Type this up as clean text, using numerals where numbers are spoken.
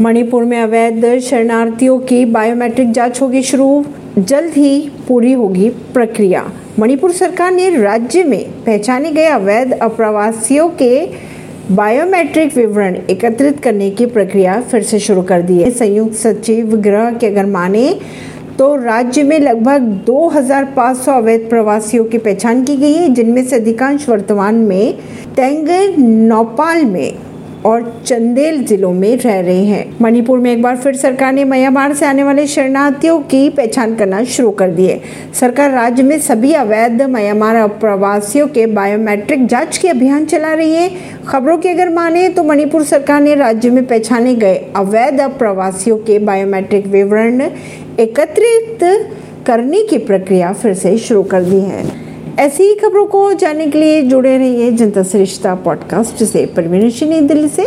मणिपुर में अवैध शरणार्थियों की बायोमेट्रिक जांच होगी शुरू, जल्द ही पूरी होगी प्रक्रिया। मणिपुर सरकार ने राज्य में पहचाने गए अवैध अप्रवासियों के बायोमेट्रिक विवरण एकत्रित करने की प्रक्रिया फिर से शुरू कर दी है। संयुक्त सचिव गृह के अगर माने तो राज्य में लगभग 2500 अवैध प्रवासियों की पहचान की गई है, जिनमें से अधिकांश वर्तमान में तेंगर नौपाल में और चंदेल जिलों में रह रहे हैं। मणिपुर में एक बार फिर सरकार ने म्यांमार से आने वाले शरणार्थियों की पहचान करना शुरू कर दी है। सरकार राज्य में सभी अवैध म्यांमार अप्रवासियों के बायोमेट्रिक जांच के अभियान चला रही है। खबरों की अगर माने तो मणिपुर सरकार ने राज्य में पहचाने गए अवैध अप्रवासियों के बायोमेट्रिक विवरण एकत्रित करने की प्रक्रिया फिर से शुरू कर दी है। ऐसी ही खबरों को जानने के लिए जुड़े रहिए जनता से रिश्ता पॉडकास्ट से। परवीन अर्शी, नई दिल्ली से।